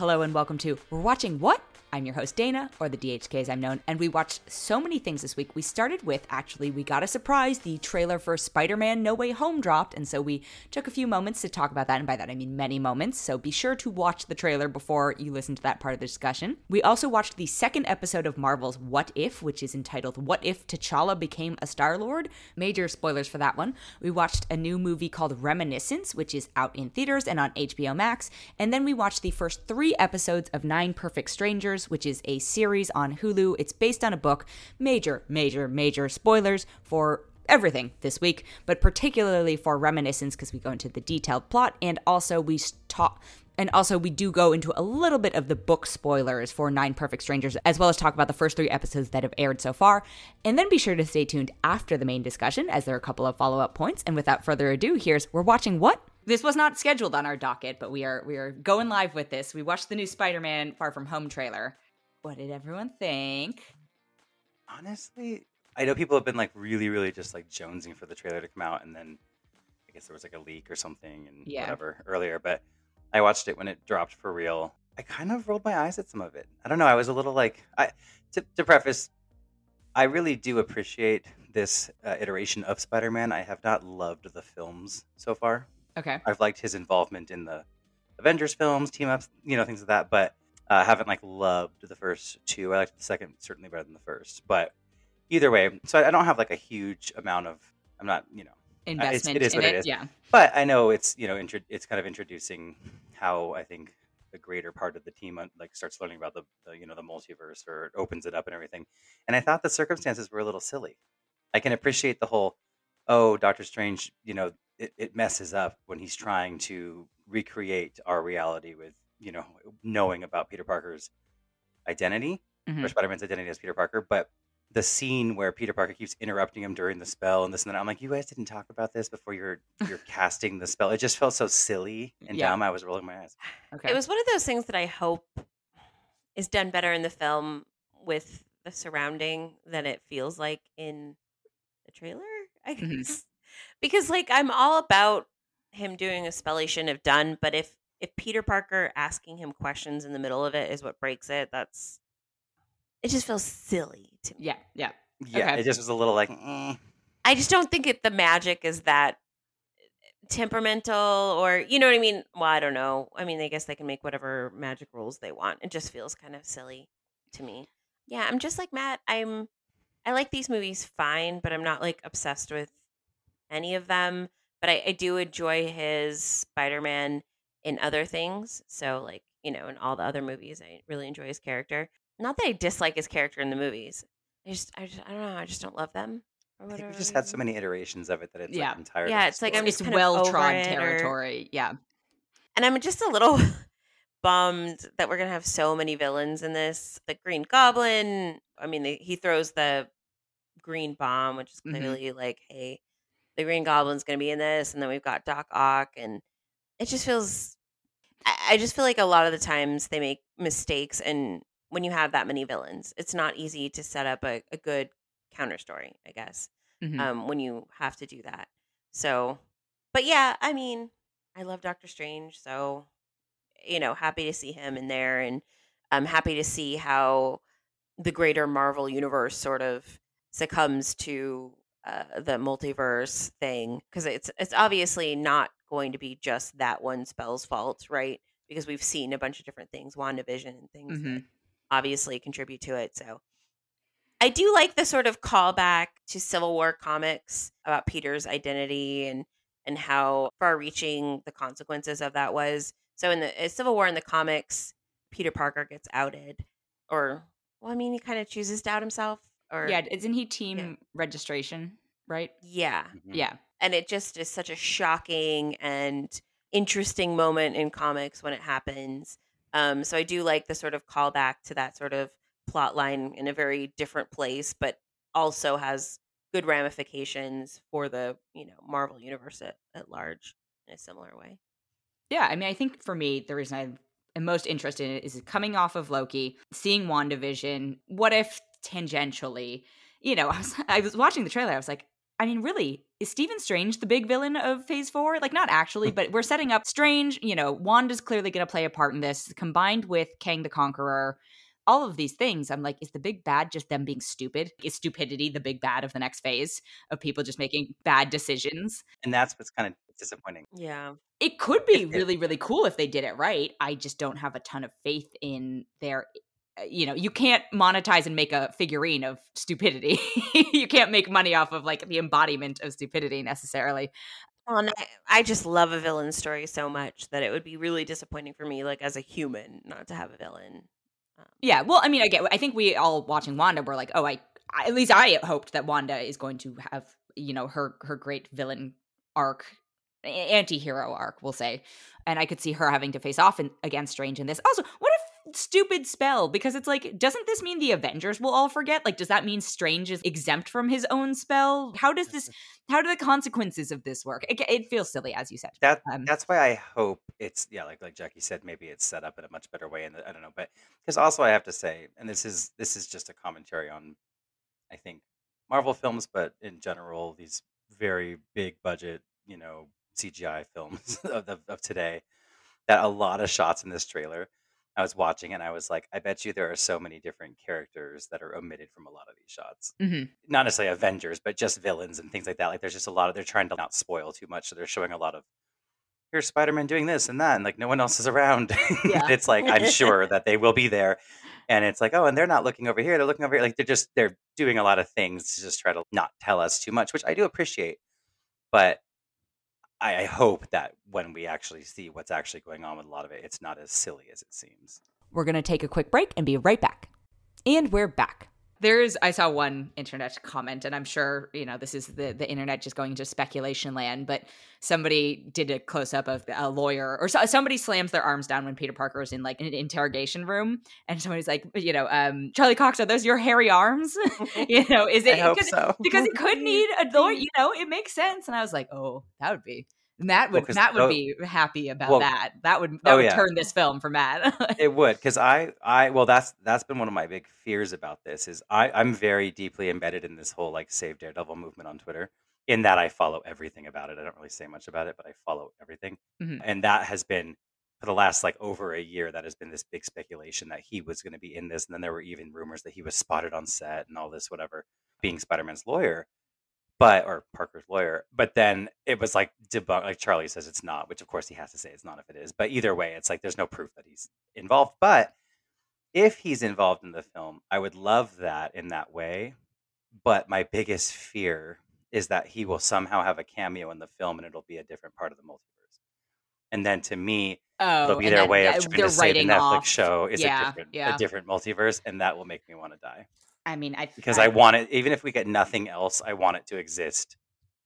Hello and welcome to We're Watching What? I'm your host Dana, or the DHK as I'm known, and we watched so many things this week. We started with, actually, we got a surprise, the trailer for Spider-Man No Way Home dropped, and so we took a few moments to talk about that, and by that I mean many moments, so be sure to watch the trailer before you listen to that part of the discussion. We also watched the second episode of Marvel's What If, which is entitled What If T'Challa Became a Star-Lord? Major spoilers for that one. We watched a new movie called Reminiscence, which is out in theaters and on HBO Max, and then we watched the first 3 episodes of 9 Perfect Strangers, which is a series on Hulu. It's based on a book. Major, major, major spoilers for everything this week, but particularly for Reminiscence because we go into the detailed plot, and also we do go into a little bit of the book spoilers for Nine Perfect Strangers, as well as talk about the first 3 episodes that have aired so far. And then be sure to stay tuned after the main discussion, as there are a couple of follow-up points. And without further ado, here's We're Watching What? This was not scheduled on our docket, but we are going live with this. We watched the new Spider-Man Far From Home trailer. What did everyone think? Honestly, I know people have been like really just like jonesing for the trailer to come out, and then I guess there was like a leak or something and whatever earlier, but I watched it when it dropped for real. I kind of rolled my eyes at some of it. I don't know. I was a little like, to preface, I really do appreciate this iteration of Spider-Man. I have not loved the films so far. Okay. I've liked his involvement in the Avengers films, team ups, things like that, but I haven't like loved the first 2. I liked the second certainly better than the first, but either way, so I don't have like a huge amount of, I'm not, investment it is in what it is. Yeah. But I know it's, it's kind of introducing how I think the greater part of the team like starts learning about the multiverse, or it opens it up and everything. And I thought the circumstances were a little silly. I can appreciate the whole, Doctor Strange, it messes up when he's trying to recreate our reality with, knowing about Peter Parker's identity, or Spider-Man's identity as Peter Parker, but the scene where Peter Parker keeps interrupting him during the spell and this and that, I'm like, you guys didn't talk about this before you're casting the spell. It just felt so silly and dumb. I was rolling my eyes. Okay. It was one of those things that I hope is done better in the film with the surrounding than it feels like in the trailer, I guess. Because I'm all about him doing a spell he shouldn't have done, but if Peter Parker asking him questions in the middle of it is what breaks it, it just feels silly to me. Yeah. Okay. It just was a little like, eh. I just don't think the magic is that temperamental, or you know what I mean. Well, I don't know. I mean, I guess they can make whatever magic rules they want. It just feels kind of silly to me. Yeah, I'm just like Matt. I like these movies fine, but I'm not like obsessed with any of them. But I do enjoy his Spider-Man in other things. So like, in all the other movies, I really enjoy his character. Not that I dislike his character in the movies. I just I don't know. I just don't love them. Or whatever. I think we just had so many iterations of it that it's like I'm tired. Yeah, it's like I'm just well-trod territory. Yeah, and I'm just a little bummed that we're gonna have so many villains in this. The Green Goblin. I mean, he throws the green bomb, which is clearly hey, the Green Goblin's gonna be in this, and then we've got Doc Ock, and it just feels. I just feel like a lot of the times they make mistakes and. When you have that many villains, it's not easy to set up a good counter story, I guess, when you have to do that. So, but yeah, I mean, I love Doctor Strange. So, happy to see him in there. And I'm happy to see how the greater Marvel universe sort of succumbs to the multiverse thing. Because it's obviously not going to be just that one spell's fault, right? Because we've seen a bunch of different things, WandaVision and things that obviously contribute to it. So I do like the sort of callback to Civil War comics about Peter's identity and how far reaching the consequences of that was. So in the Civil War in the comics, Peter Parker gets outed, he kind of chooses to out himself, isn't he team registration, right? Yeah. Mm-hmm. Yeah. And it just is such a shocking and interesting moment in comics when it happens. So I do like the sort of callback to that sort of plot line in a very different place, but also has good ramifications for the, Marvel universe at large in a similar way. Yeah. I mean, I think for me, the reason I am most interested in it is coming off of Loki, seeing WandaVision, What If tangentially, I was watching the trailer. I was like, I mean, really, is Stephen Strange the big villain of Phase 4? Like, not actually, but we're setting up Strange. You know, Wanda's clearly going to play a part in this, combined with Kang the Conqueror. All of these things, I'm like, is the big bad just them being stupid? Is stupidity the big bad of the next phase of people just making bad decisions? And that's what's kind of disappointing. Yeah. It could be really, really cool if they did it right. I just don't have a ton of faith in their... You know, you can't monetize and make a figurine of stupidity. You can't make money off of like the embodiment of stupidity necessarily. Well, I just love a villain story so much that it would be really disappointing for me, like as a human, not to have a villain. Yeah. Well, I mean, I think we all watching Wanda were like, oh, I at least I hoped that Wanda is going to have, you know, her great villain arc. Anti-hero arc, we'll say. And I could see her having to face off against Strange in this. Also, what a stupid spell, because it's like, doesn't this mean the Avengers will all forget? Like, does that mean Strange is exempt from his own spell? How do the consequences of this work? It feels silly, as you said. That's why I hope it's, yeah, like Jackie said, maybe it's set up in a much better way. And I don't know, but because also I have to say, and this is just a commentary on, I think, Marvel films, but in general, these very big budget, you know, CGI films of today, that a lot of shots in this trailer I was watching and I was like, I bet you there are so many different characters that are omitted from a lot of these shots. Mm-hmm. Not necessarily Avengers, but just villains and things like that. Like there's just a lot of, they're trying to not spoil too much. So they're showing a lot of, here's Spider-Man doing this and that, and like no one else is around. Yeah. It's like, I'm sure that they will be there. And it's like, oh, and they're not looking over here. They're looking over here. Like they're doing a lot of things to just try to not tell us too much, which I do appreciate. But I hope that when we actually see what's actually going on with a lot of it, it's not as silly as it seems. We're going to take a quick break and be right back. And we're back. I saw one internet comment, and I'm sure, you know, this is the internet just going into speculation land, but somebody did a close-up of a lawyer, or somebody slams their arms down when Peter Parker is in like an interrogation room, and somebody's like, you know, Charlie Cox, are those your hairy arms? You know, is it? I hope so. Because it could need a lawyer, you know, it makes sense. And I was like, oh, that would be. Matt would be happy about that. That would turn this film for Matt. It would, because that's been one of my big fears about this is I'm very deeply embedded in this whole like Save Daredevil movement on Twitter, in that I follow everything about it. I don't really say much about it, but I follow everything. Mm-hmm. And that has been for the last like over a year, that has been this big speculation that he was going to be in this. And then there were even rumors that he was spotted on set and all this, whatever, being Spider-Man's lawyer. Or Parker's lawyer, but then it was like debunked, like Charlie says it's not, which of course he has to say it's not if it is. But either way, it's like there's no proof that he's involved. But if he's involved in the film, I would love that in that way. But my biggest fear is that he will somehow have a cameo in the film and it'll be a different part of the multiverse. And then to me, it'll be their way of trying to say the Netflix show is a different multiverse, and that will make me want to die. I mean, because I want it, even if we get nothing else, I want it to exist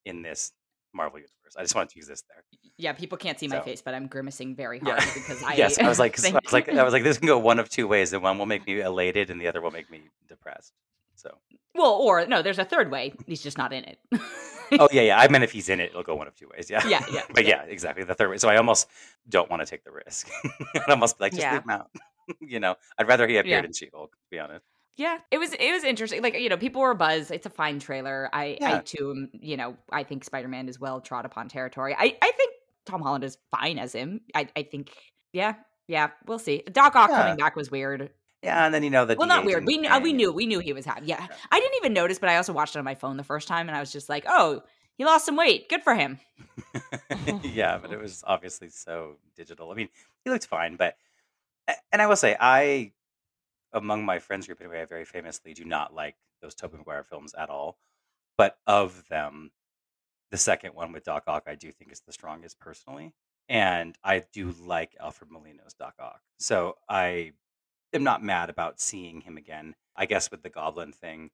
in this Marvel universe. I just want it to exist there. Yeah, people can't see my face, but I'm grimacing very hard because I yes, I was like, this can go one of two ways, and one will make me elated, and the other will make me depressed. So, there's a third way. He's just not in it. I meant if he's in it, it'll go one of two ways. Yeah. But yeah, exactly the third way. So I almost don't want to take the risk. I'd almost be like, just leave him out. You know, I'd rather he appeared in She-Hulk, to be honest. Yeah, it was interesting. Like, you know, people were abuzz. It's a fine trailer. I too, you know, I think Spider-Man is well trod upon territory. I think Tom Holland is fine as him. I think, yeah, we'll see. Doc Ock coming back was weird. Yeah, and then, you know, the not weird. We knew he was happy. Yeah, I didn't even notice, but I also watched it on my phone the first time, and I was just like, oh, he lost some weight. Good for him. Yeah, but it was obviously so digital. I mean, he looked fine, but and I will say among my friends group, anyway, I very famously do not like those Tobey Maguire films at all. But of them, the second one with Doc Ock, I do think is the strongest personally. And I do like Alfred Molina's Doc Ock. So I am not mad about seeing him again. I guess with the Goblin thing,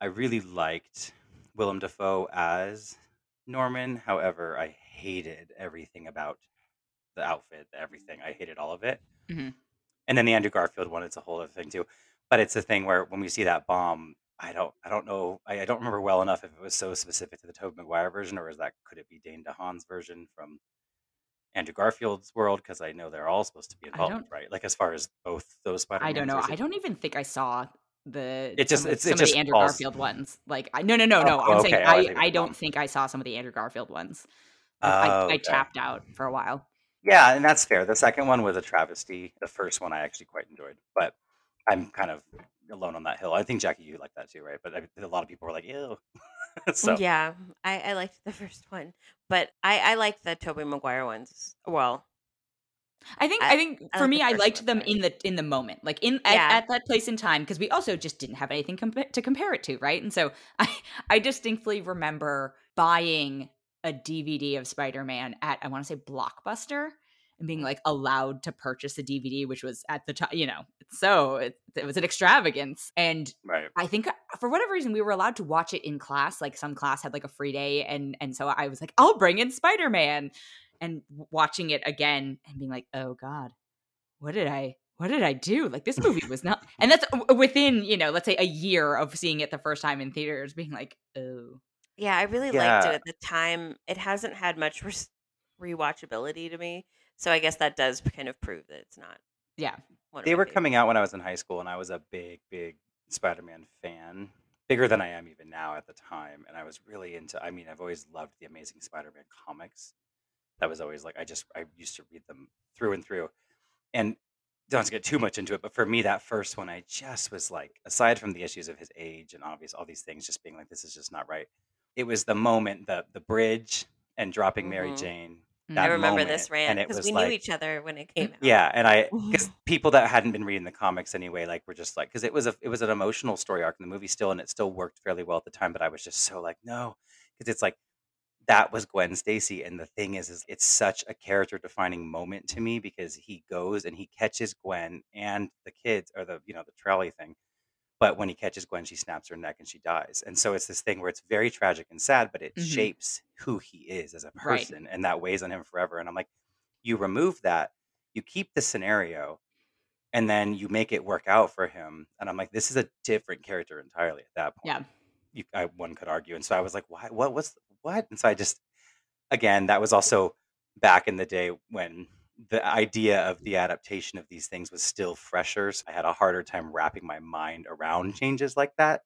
I really liked Willem Dafoe as Norman. However, I hated everything about the outfit, everything. I hated all of it. Mm-hmm. And then the Andrew Garfield one, it's a whole other thing too. But it's the thing where when we see that bomb, I don't know. I don't remember well enough if it was so specific to the Tobey Maguire version, or could it be Dane DeHaan's version from Andrew Garfield's world? Because I know they're all supposed to be involved, right? Like as far as both those Spider-Man. I don't know. I don't even think I saw some of the Andrew Garfield ones. Like, no. Oh, I'm saying I don't think I saw some of the Andrew Garfield ones. I tapped out for a while. Yeah, and that's fair. The second one was a travesty. The first one I actually quite enjoyed, but I'm kind of alone on that hill. I think, Jackie, you liked that too, right? But a lot of people were like, ew. So. Yeah, I liked the first one, but I liked the Tobey Maguire ones. Well, I think for me, I liked them in the moment, like at that place in time, because we also just didn't have anything to compare it to, right? And so I distinctly remember buying a DVD of Spider-Man at, I want to say, Blockbuster, and being like allowed to purchase a DVD, which was at the time, so it was an extravagance. And right. I think for whatever reason, we were allowed to watch it in class. Like some class had like a free day. And so I was like, I'll bring in Spider-Man, and watching it again and being like, oh God, what did I do? Like, this movie was not, and that's within, let's say a year of seeing it the first time in theaters, being like, oh. Yeah, I really liked it at the time. It hasn't had much rewatchability to me. So I guess that does kind of prove that it's not. Yeah. They were coming out when I was in high school, and I was a big, big Spider-Man fan, bigger than I am even now at the time. And I was really into, I've always loved the Amazing Spider-Man comics. That was always like, I used to read them through and through. And don't get too much into it, but for me, that first one, I just was like, aside from the issues of his age and obvious all these things, just being like, this is just not right. It was the moment, the bridge and dropping Mary Jane. I remember this rant because we knew each other when it came out. Yeah, and because people that hadn't been reading the comics anyway, like, were just like, because it was an emotional story arc in the movie still, and it still worked fairly well at the time. But I was just so like, no, because it's like that was Gwen Stacy, and the thing is it's such a character defining moment to me because he goes and he catches Gwen and the kids or the trolley thing. But when he catches Gwen, she snaps her neck and she dies. And so it's this thing where it's very tragic and sad, but it shapes who he is as a person. Right. And that weighs on him forever. And I'm like, you remove that, you keep the scenario, and then you make it work out for him. And I'm like, this is a different character entirely at that point. Yeah, one could argue. And so I was like, why? What was what? And so I just, again, that was also back in the day when the idea of the adaptation of these things was still fresher. So I had a harder time wrapping my mind around changes like that.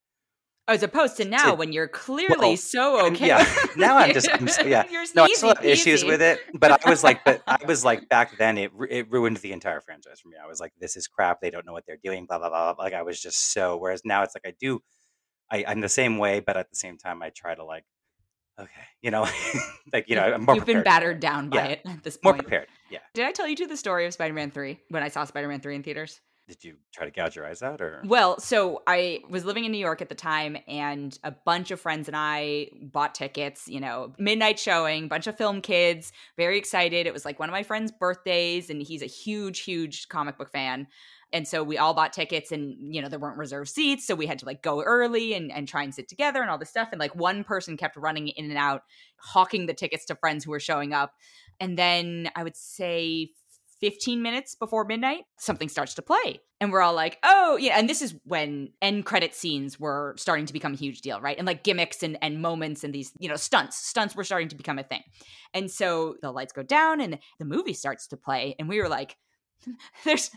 As opposed to now when you're clearly so okay. Yeah. Now I'm I still have issues with it, but I was like back then it ruined the entire franchise for me. I was like, this is crap. They don't know what they're doing, blah, blah, blah. Like I was just so, whereas now it's like I'm the same way, but at the same time I try to like, okay, I'm more prepared. You've been battered down by it at this point. More prepared, yeah. Did I tell you the story of Spider-Man 3 when I saw Spider-Man 3 in theaters? Did you try to gouge your eyes out or? Well, so I was living in New York at the time, and a bunch of friends and I bought tickets, midnight showing, bunch of film kids, very excited. It was like one of my friend's birthdays, and he's a huge, huge comic book fan. And so we all bought tickets and, there weren't reserved seats. So we had to like go early and try and sit together and all this stuff. And like one person kept running in and out, hawking the tickets to friends who were showing up. And then I would say 15 minutes before midnight, something starts to play. And we're all like, oh, yeah. And this is when end credit scenes were starting to become a huge deal, right? And like gimmicks and moments and these, stunts. Stunts were starting to become a thing. And so the lights go down and the movie starts to play. And we were like, There's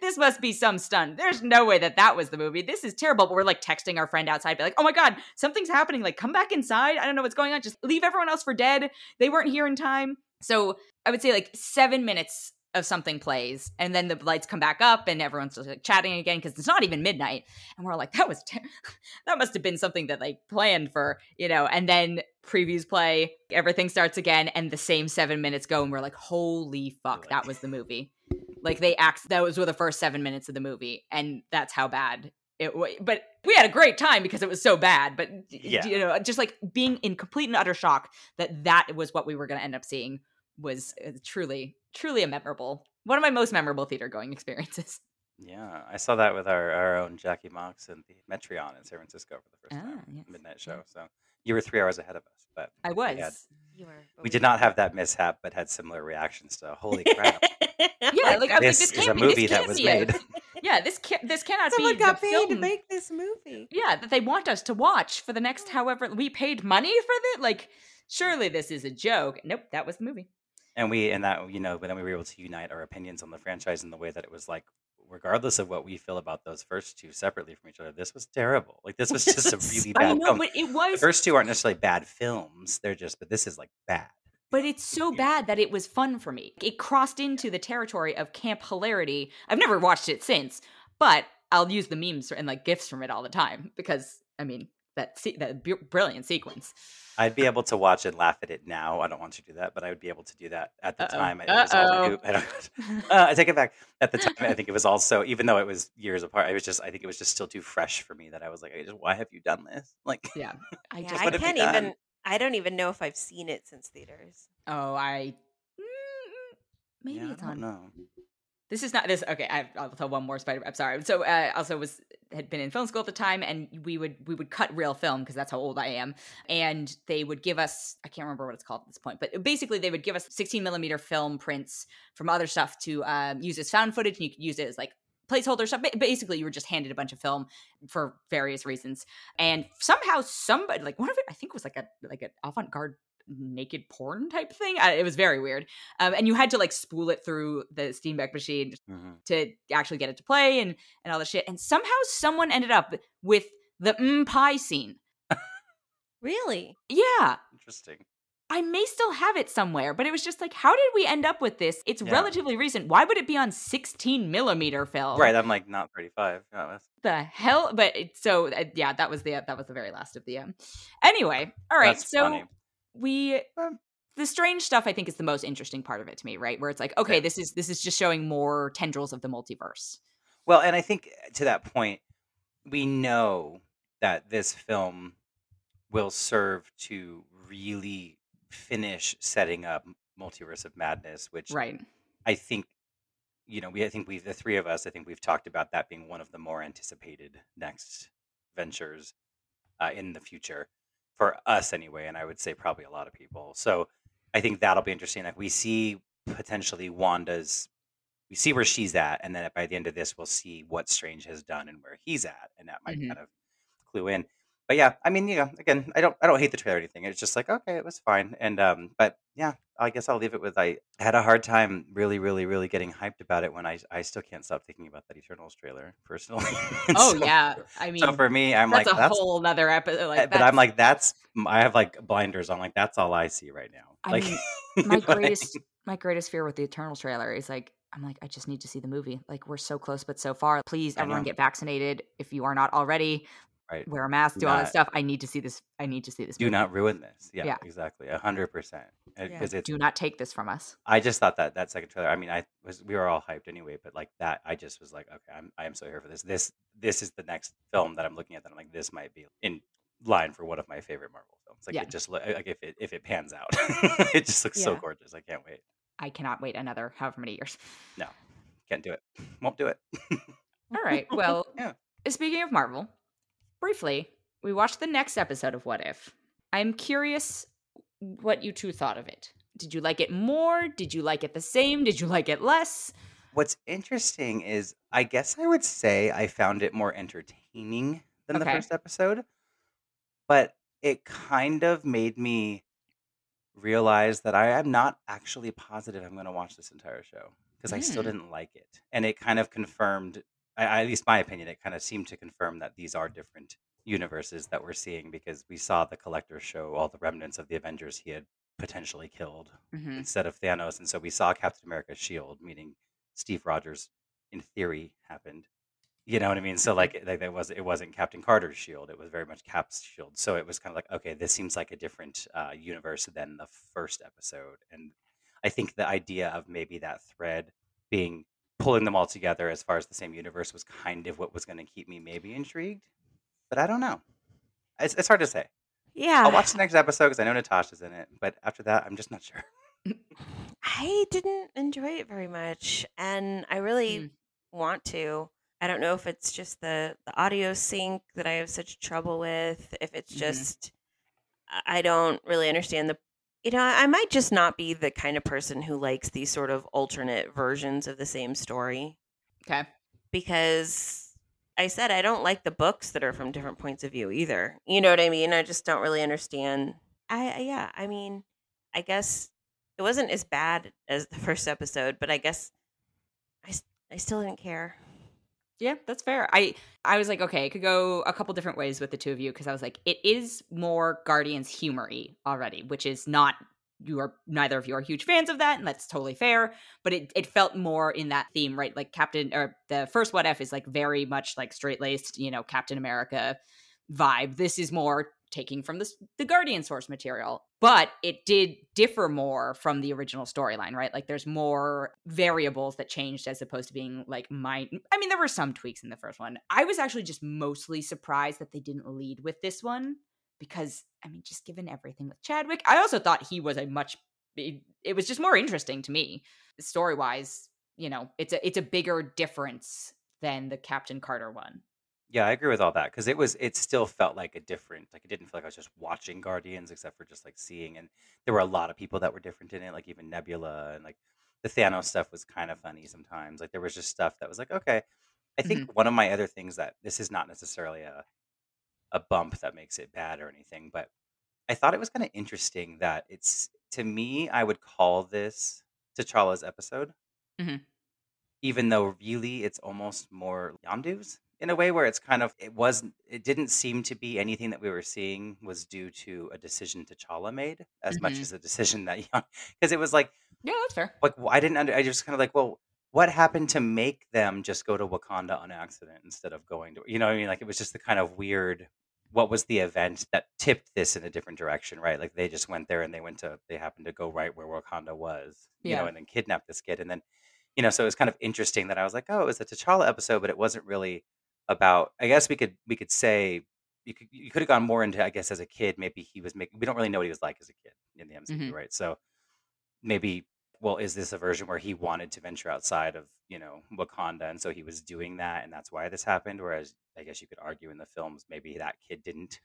this must be some stunt. There's no way that was the movie. This is terrible. But we're like texting our friend outside, be like, oh my God, something's happening. Like, come back inside. I don't know what's going on. Just leave everyone else for dead. They weren't here in time. So I would say like 7 minutes of something plays, and then the lights come back up and everyone's just like chatting again because it's not even midnight. And we're like, that must have been something that like planned for, and then previews play, everything starts again, and the same 7 minutes go, and we're like, holy fuck, that was the movie. Like those were the first 7 minutes of the movie, and that's how bad it was. But we had a great time because it was so bad. But just like being in complete and utter shock that was what we were going to end up seeing was truly, truly one of my most memorable theater going experiences. Yeah, I saw that with our own Jackie Mox and the Metreon in San Francisco for the first time, yes. Midnight show. So you were 3 hours ahead of us, but I was. We did not have that mishap, but had similar reactions to holy crap. Yeah, like I was like, this can't be a movie that was made. Yeah, this cannot be. Someone got paid to make this movie. Yeah, that they want us to watch for the next however we paid money for it. Like, surely this is a joke. Nope, that was the movie. And then we were able to unite our opinions on the franchise in the way that it was like regardless of what we feel about those first two separately from each other, this was terrible. Like, this was just a really bad film. But it was... The first two aren't necessarily bad films. They're just, but this is like bad. But it's so bad that it was fun for me. It crossed into the territory of camp hilarity. I've never watched it since, but I'll use the memes and like GIFs from it all the time because, I mean, that brilliant sequence. I'd be able to watch and laugh at it now. I don't want to do that, but I would be able to do that at the time. I take it back. At the time, I think it was also, even though it was years apart, I think it was just still too fresh for me that I was like, why have you done this? Like, yeah, I can't even. I don't even know if I've seen it since theaters. Oh, maybe it's on. No, this is not this. Okay, I'll tell one more Spider-Man. I'm sorry. So also had been in film school at the time, and we would cut real film because that's how old I am. And they would give us, I can't remember what it's called at this point, but basically they would give us 16 millimeter film prints from other stuff to use as found footage, and you could use it as like placeholder stuff. Basically, you were just handed a bunch of film for various reasons, and somehow somebody, like one of it, I think was like an avant-garde naked porn type thing. It was very weird, and you had to like spool it through the Steenbeck machine to actually get it to play and all the shit. And somehow someone ended up with the pie scene. Really? Yeah. Interesting. I may still have it somewhere, but it was just like, how did we end up with this? It's relatively recent. Why would it be on 16 millimeter film? Right, I'm like, not 35. No, the hell? But that was the very last of the. Anyway, all right. That's so funny. The strange stuff, I think, is the most interesting part of it to me, right? Where it's like, okay, this is just showing more tendrils of the multiverse. Well, and I think to that point, we know that this film will serve to really finish setting up Multiverse of Madness, which I think, you know, I think the three of us, I think we've talked about that being one of the more anticipated next ventures in the future for us anyway. And I would say probably a lot of people. So I think that'll be interesting. Like, we see potentially we see where she's at. And then by the end of this, we'll see what Strange has done and where he's at. And that might kind of clue in. But yeah, I mean, you know, again, I don't hate the trailer or anything. It's just like, okay, it was fine. And but yeah, I guess I'll leave it with, I had a hard time really, really, really getting hyped about it when I still can't stop thinking about that Eternals trailer personally. I mean, so for me, I'm that's like that's a whole other episode. Like, but I'm like, I have like blinders. I'm like, that's all I see right now. I mean, my greatest fear with the Eternals trailer is like, I'm like, I just need to see the movie. Like, we're so close, but so far. Please, everyone, get vaccinated if you are not already. Right. Wear a mask, do all that stuff. I need to see this. Do not ruin this. Yeah, exactly. 100%. Because do not take this from us. I just thought that second trailer. I mean, we were all hyped anyway, but like that, I just was like, okay, I am so here for this. This is the next film that I'm looking at that I'm like, this might be in line for one of my favorite Marvel films. Like it just like if it pans out, it just looks so gorgeous. I can't wait. I cannot wait another however many years. No, can't do it. Won't do it. All right. Well, Speaking of Marvel. Briefly, we watched the next episode of What If. I'm curious what you two thought of it. Did you like it more? Did you like it the same? Did you like it less? What's interesting is I guess I would say I found it more entertaining than the first episode. But it kind of made me realize that I am not actually positive I'm going to watch this entire show. Because I still didn't like it. And it kind of confirmed... at least my opinion, it kind of seemed to confirm that these are different universes that we're seeing, because we saw the Collector show all the remnants of the Avengers he had potentially killed instead of Thanos. And so we saw Captain America's shield, meaning Steve Rogers, in theory, happened. You know what I mean? So like it wasn't Captain Carter's shield. It was very much Cap's shield. So it was kind of like, okay, this seems like a different universe than the first episode. And I think the idea of maybe that thread being... pulling them all together as far as the same universe was kind of what was going to keep me maybe intrigued. But I don't know. It's hard to say. Yeah. I'll watch the next episode because I know Natasha's in it. But after that, I'm just not sure. I didn't enjoy it very much. And I really want to. I don't know if it's just the audio sync that I have such trouble with. If it's just, I don't really understand the... You know, I might just not be the kind of person who likes these sort of alternate versions of the same story. Okay. Because I said I don't like the books that are from different points of view either. You know what I mean? I just don't really understand. I mean, I guess it wasn't as bad as the first episode, but I guess I still didn't care. Yeah, that's fair. I was like, okay, it could go a couple different ways with the two of you, because I was like, it is more Guardians humor-y already, which is not, you are, neither of you are huge fans of that, and that's totally fair. But it felt more in that theme, right? Like Captain, or the first What If is like very much like straight-laced, you know, Captain America vibe. This is more taking from the Guardian source material, but it did differ more from the original storyline, right? Like there's more variables that changed as opposed to being like I mean, there were some tweaks in the first one. I was actually just mostly surprised that they didn't lead with this one because, I mean, just given everything with Chadwick, I also thought he was it was just more interesting to me story-wise, you know, it's a bigger difference than the Captain Carter one. Yeah, I agree with all that because it still felt like a different, like it didn't feel like I was just watching Guardians except for just like seeing, and there were a lot of people that were different in it, like even Nebula, and like the Thanos stuff was kind of funny sometimes. Like there was just stuff that was like, okay, I think one of my other things that this is not necessarily a bump that makes it bad or anything, but I thought it was kind of interesting that it's, to me, I would call this T'Challa's episode, even though really it's almost more Yondu's. In a way where it's kind of, it didn't seem to be anything that we were seeing was due to a decision T'Challa made as much as a decision that, because it was like, yeah, that's fair. Like I just kind of like, well, what happened to make them just go to Wakanda on accident instead of going to, you know what I mean? Like it was just the kind of weird, what was the event that tipped this in a different direction, right? Like they just went there and they happened to go right where Wakanda was, you know, and then kidnapped this kid. And then, you know, so it was kind of interesting that I was like, oh, it was a T'Challa episode, but it wasn't really about, I guess we could say you could have gone more into, I guess, as a kid, maybe he was we don't really know what he was like as a kid in the MCU, right? So maybe, well, is this a version where he wanted to venture outside of, you know, Wakanda, and so he was doing that, and that's why this happened? Whereas I guess you could argue in the films, maybe that kid didn't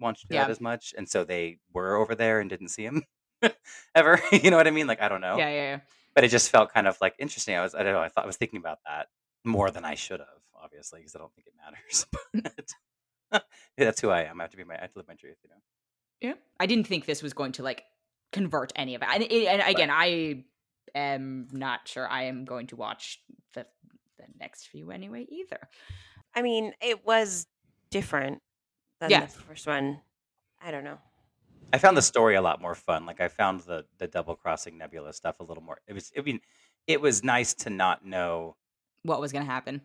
want to do that as much, and so they were over there and didn't see him ever. You know what I mean? Like, I don't know. Yeah. But it just felt kind of like interesting. I was thinking about that more than I should have, obviously, because I don't think it matters. But that's who I am. I have to live my truth, you know? Yeah. I didn't think this was going to, like, convert any of it. I am not sure I am going to watch the next few anyway, either. I mean, it was different than the first one. I don't know. I found the story a lot more fun. Like, I found the double-crossing Nebula stuff a little more. It was nice to not know what was going to happen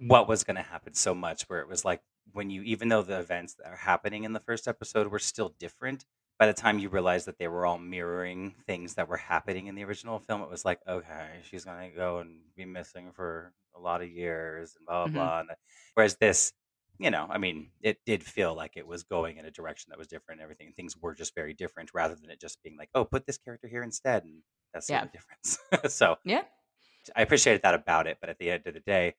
so much, where it was like, when you, even though the events that are happening in the first episode were still different, by the time you realize that they were all mirroring things that were happening in the original film, it was like, okay, she's going to go and be missing for a lot of years and blah, blah, blah. And whereas this, you know, I mean, it did feel like it was going in a direction that was different and everything. Things were just very different rather than it just being like, oh, put this character here instead. And that's the only difference. So, yeah. I appreciated that about it, but at the end of the day,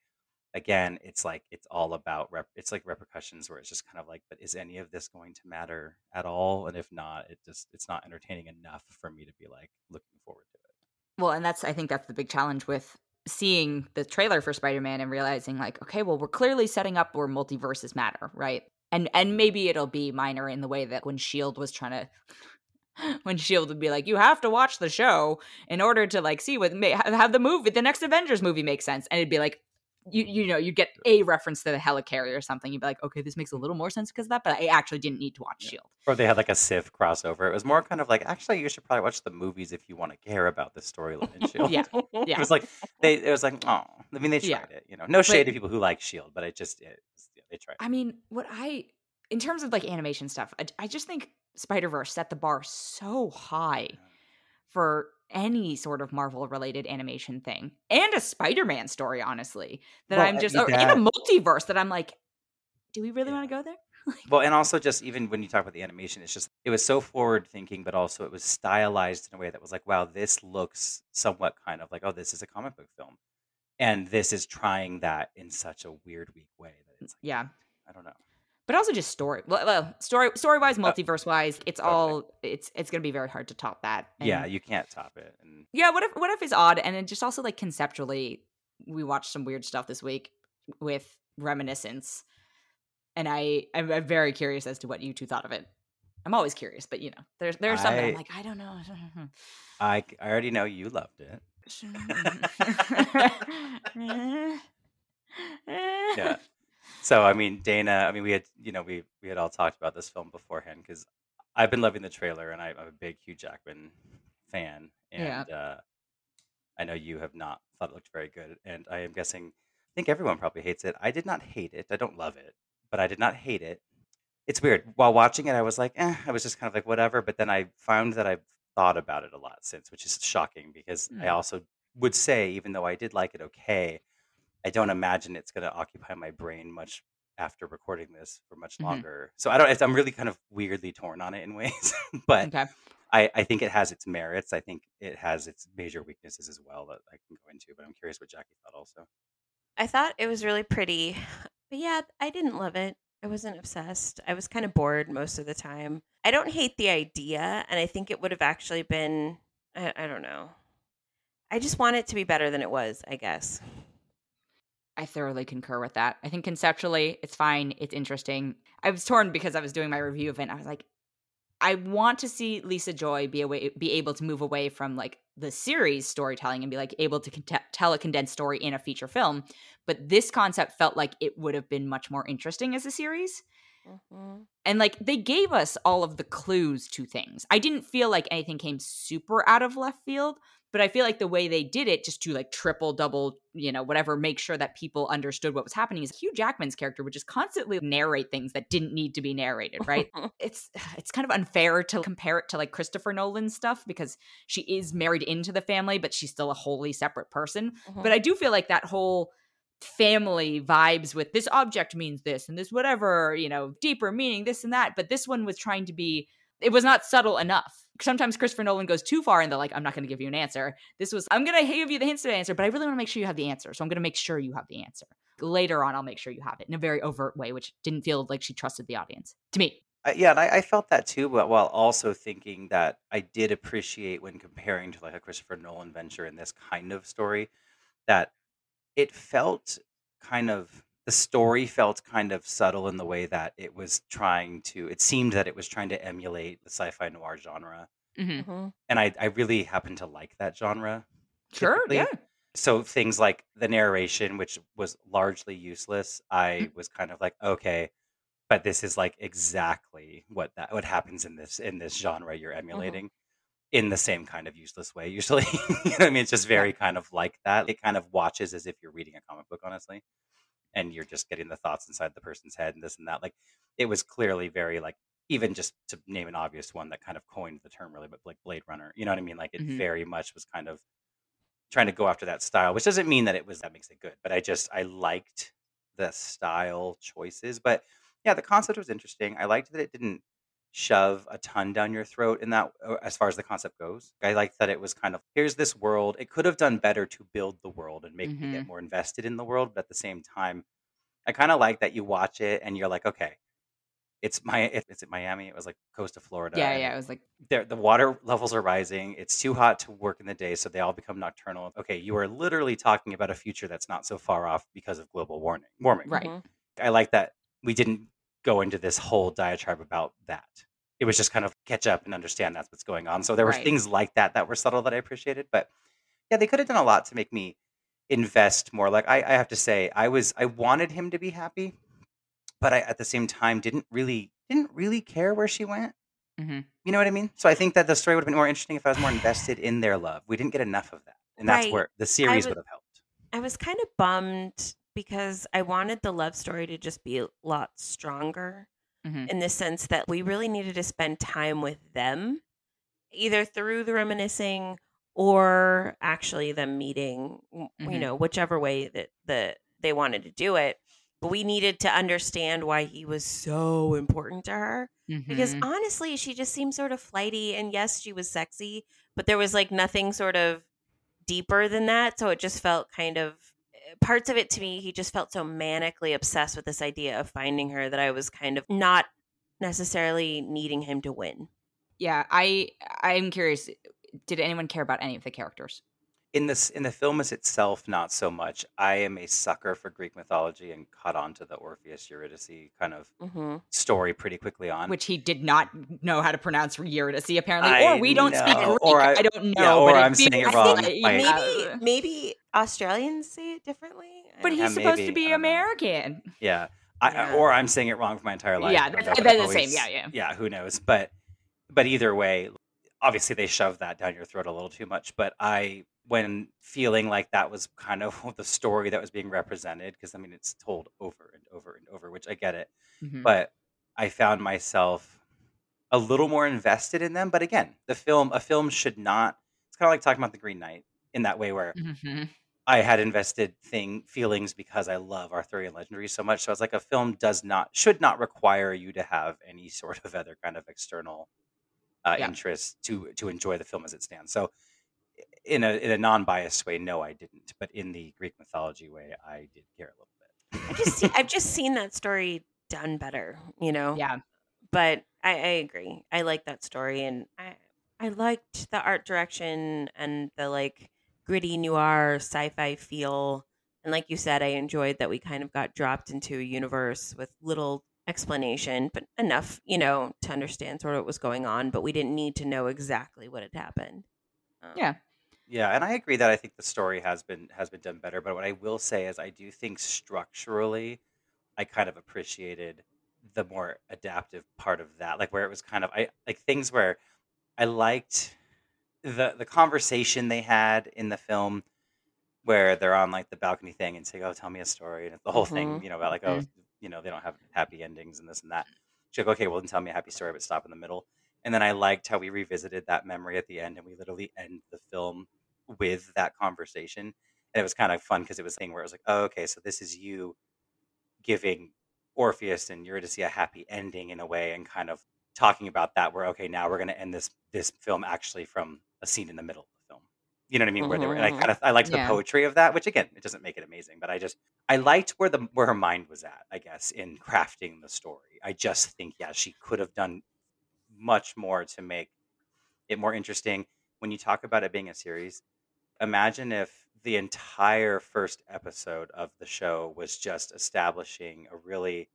again, it's like, it's all about it's like repercussions, where it's just kind of like, but is any of this going to matter at all? And if not, it's not entertaining enough for me to be like looking forward to it. Well, and I think that's the big challenge with seeing the trailer for Spider-Man and realizing like, okay, well, we're clearly setting up where multiverses matter, right? And maybe it'll be minor in the way that when S.H.I.E.L.D. was trying to. When S.H.I.E.L.D. would be like, you have to watch the show in order to like see what have the movie, the next Avengers movie make sense. And it'd be like, you know, you'd get a reference to the helicarrier or something. You'd be like, okay, this makes a little more sense because of that, but I actually didn't need to watch S.H.I.E.L.D. Or they had like a Sif crossover. It was more kind of like, actually, you should probably watch the movies if you want to care about the storyline in S.H.I.E.L.D. It was like, oh, I mean, they tried it, you know, no shade to people who like S.H.I.E.L.D., but they tried it. I mean, in terms of like animation stuff, I just think Spider-Verse set the bar so high for any sort of Marvel-related animation thing, and a Spider-Man story, honestly, in a multiverse that I'm like, do we really want to go there? Well, and also just even when you talk about the animation, it was so forward-thinking, but also it was stylized in a way that was like, wow, this looks somewhat kind of like, oh, this is a comic book film, and this is trying that in such a weird, weak way that it's like, I don't know. But also just story-wise, multiverse-wise, it's all it's going to be very hard to top that. And you can't top it. And What If is odd, and it just also like conceptually, we watched some weird stuff this week with Reminiscence, and I'm very curious as to what you two thought of it. I'm always curious, but you know, there's some that I'm like, I don't know. I already know you loved it. Yeah. So I mean, Dana, I mean, we had we had all talked about this film beforehand because I've been loving the trailer, and I'm a big Hugh Jackman fan, Yeah. and I know you have not thought it looked very good, and I am guessing I think everyone probably hates it. I did not hate it. I don't love it, but I did not hate it. It's weird. While watching it, I was like, eh, I was just kind of like, whatever. But then I found that I've thought about it a lot since, which is shocking because I Mm. also would say, even though I did like it okay, I don't imagine it's going to occupy my brain much after recording this for much Mhm. longer. So I don't, I'm really kind of weirdly torn on it in ways, but Okay. I think it has its merits. I think it has its major weaknesses as well that I can go into, but I'm curious what Jackie thought also. I thought it was really pretty. But yeah, I didn't love it. I wasn't obsessed. I was kind of bored most of the time. I don't hate the idea. And I think it would have actually been, I don't know. I just want it to be better than it was, I guess. I thoroughly concur with that. I think conceptually, it's fine. It's interesting. I was torn because I was doing my review event. I was like, I want to see Lisa Joy be able to move away from like the series storytelling and be like able to tell a condensed story in a feature film. But this concept felt like it would have been much more interesting as a series. Mm-hmm. And like they gave us all of the clues to things. I didn't feel like anything came super out of left field, but I feel like the way they did it just to like triple, double, whatever, make sure that people understood what was happening is Hugh Jackman's character would just constantly narrate things that didn't need to be narrated, right? It's kind of unfair to compare it to like Christopher Nolan's stuff because she is married into the family, but she's still a wholly separate person. Mhm. But I do feel like that whole family vibes with this object means this and this whatever, deeper meaning, this and that. But this one was trying to be, it was not subtle enough. Sometimes Christopher Nolan goes too far and they're like, I'm not going to give you an answer. This was, I'm going to give you the hints to the answer, but I really want to make sure you have the answer. So I'm going to make sure you have the answer. Later on, I'll make sure you have it in a very overt way, which didn't feel like she trusted the audience to me. Yeah, and I felt that too, but while also thinking that I did appreciate when comparing to like a Christopher Nolan venture in this kind of story, that it felt kind of, the story felt kind of subtle in the way that it seemed that it was trying to emulate the sci-fi noir genre. Mm-hmm. Mm-hmm. And I really happen to like that genre Sure. Yeah. typically. So things like the narration, which was largely useless, I was kind of like, okay, but this is like exactly what happens in this genre you're Mm-hmm. emulating in the same kind of useless way usually. I mean, it's just Yeah. very kind of like that. It kind of watches as if you're reading a comic book, honestly, and you're just getting the thoughts inside the person's head and this and that. Like, it was clearly very like, even just to name an obvious one that kind of coined the term really, but like Blade Runner, you know what I mean? Like, it Mm-hmm. very much was kind of trying to go after that style, which doesn't mean that makes it good, but I liked the style choices. But yeah, the concept was interesting. I liked that it didn't shove a ton down your throat in that, as far as the concept goes. I liked that it was kind of, here's this world. It could have done better to build the world and make me Mm-hmm. get more invested in the world, but at the same time, I kind of like that you watch it and you're like, okay, it's in Miami. It was like coast of Florida. Yeah, and yeah. I was like, the water levels are rising. It's too hot to work in the day, so they all become nocturnal. Okay, you are literally talking about a future that's not so far off because of global warming. right. Mm-hmm. I like that we didn't go into this whole diatribe about that. It was just kind of catch up and understand that's what's going on. So there were Right. things like that were subtle that I appreciated, but yeah, they could have done a lot to make me invest more. Like, I have to say, I wanted him to be happy, but I at the same time didn't really care where she went. Mm-hmm. You know what I mean? So I think that the story would have been more interesting if I was more invested in their love. We didn't get enough of that, and that's Right. where the I series would was have helped. I was kind of bummed because I wanted the love story to just be a lot stronger Mm-hmm. in the sense that we really needed to spend time with them, either through the reminiscing or actually them meeting, Mm-hmm. Whichever way that they wanted to do it. But we needed to understand why he was so important to her. Because Mm-hmm. honestly, she just seemed sort of flighty. And yes, she was sexy, but there was like nothing sort of deeper than that. So it just felt kind of, parts of it to me, he just felt so manically obsessed with this idea of finding her that I was kind of not necessarily needing him to win. Yeah, I'm curious. Did anyone care about any of the characters? In the film as itself, not so much. I am a sucker for Greek mythology and caught on to the Orpheus Eurydice kind of Mm-hmm. story pretty quickly on. Which he did not know how to pronounce Eurydice, apparently. Or we don't speak Greek. I don't know. Yeah, or but I'm saying it I wrong. think maybe Australians say it differently. But he's supposed to be American. Yeah. Or I'm saying it wrong for my entire life. Yeah, that's the same. Yeah, who knows? But either way, obviously they shove that down your throat a little too much. But when feeling like that was kind of the story that was being represented, because I mean, it's told over and over and over, which I get it. Mm-hmm. But I found myself a little more invested in them. But again, a film should not, it's kind of like talking about The Green Knight in that way where mm-hmm. I had invested feelings because I love Arthurian legendary so much. So I was like, a film should not require you to have any sort of other kind of external interest to enjoy the film as it stands. So in a non-biased way, no, I didn't. But in the Greek mythology way, I did care a little bit. I've just seen that story done better, you know? Yeah. But I agree. I like that story. And I liked the art direction and the gritty noir sci-fi feel. And like you said, I enjoyed that we kind of got dropped into a universe with little explanation, but enough, to understand sort of what was going on, but we didn't need to know exactly what had happened. Yeah. And I agree that I think the story has been done better. But what I will say is I do think structurally, I kind of appreciated the more adaptive part of that, where it was kind of things where I liked the conversation they had in the film where they're on the balcony thing and say, "Oh, tell me a story," and the whole mm-hmm. thing, about mm-hmm. oh, they don't have happy endings and this and that. She's like, "Okay, well, then tell me a happy story, but stop in the middle." And then I liked how we revisited that memory at the end, and we literally end the film with that conversation. And it was kind of fun because it was a thing where it was like, "Oh, okay, so this is you giving Orpheus and Eurydice a happy ending in a way," and kind of talking about that where, okay, now we're going to end this film actually from a scene in the middle of the film. You know what I mean? Mm-hmm. Where they were, and I liked the poetry of that, which again, it doesn't make it amazing, but I liked where her mind was at, I guess, in crafting the story. I just think, she could have done much more to make it more interesting. When you talk about it being a series, imagine if the entire first episode of the show was just establishing a really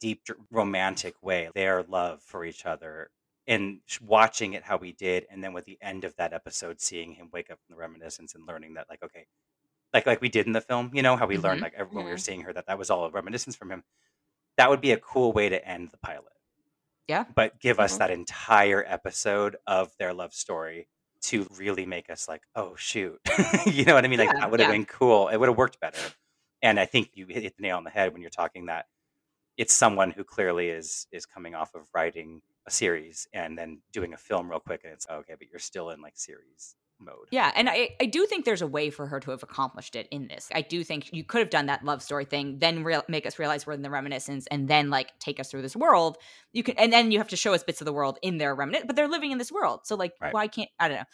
deep romantic way their love for each other, and watching it how we did, and then with the end of that episode seeing him wake up in the reminiscence and learning that okay we did in the film, how we mm-hmm. learned when we were seeing her that was all a reminiscence from him. That would be a cool way to end the pilot, but give mm-hmm. us that entire episode of their love story to really make us oh, shoot. You know what I mean? That would have been cool. It would have worked better. And I think you hit the nail on the head when you're talking that it's someone who clearly is coming off of writing a series and then doing a film real quick. And it's okay, but you're still in series mode. Yeah. And I do think there's a way for her to have accomplished it in this. I do think you could have done that love story thing, then make us realize we're in the reminiscence, and then take us through this world. You can, and then you have to show us bits of the world in their reminiscence, but they're living in this world. So why can't, I don't know.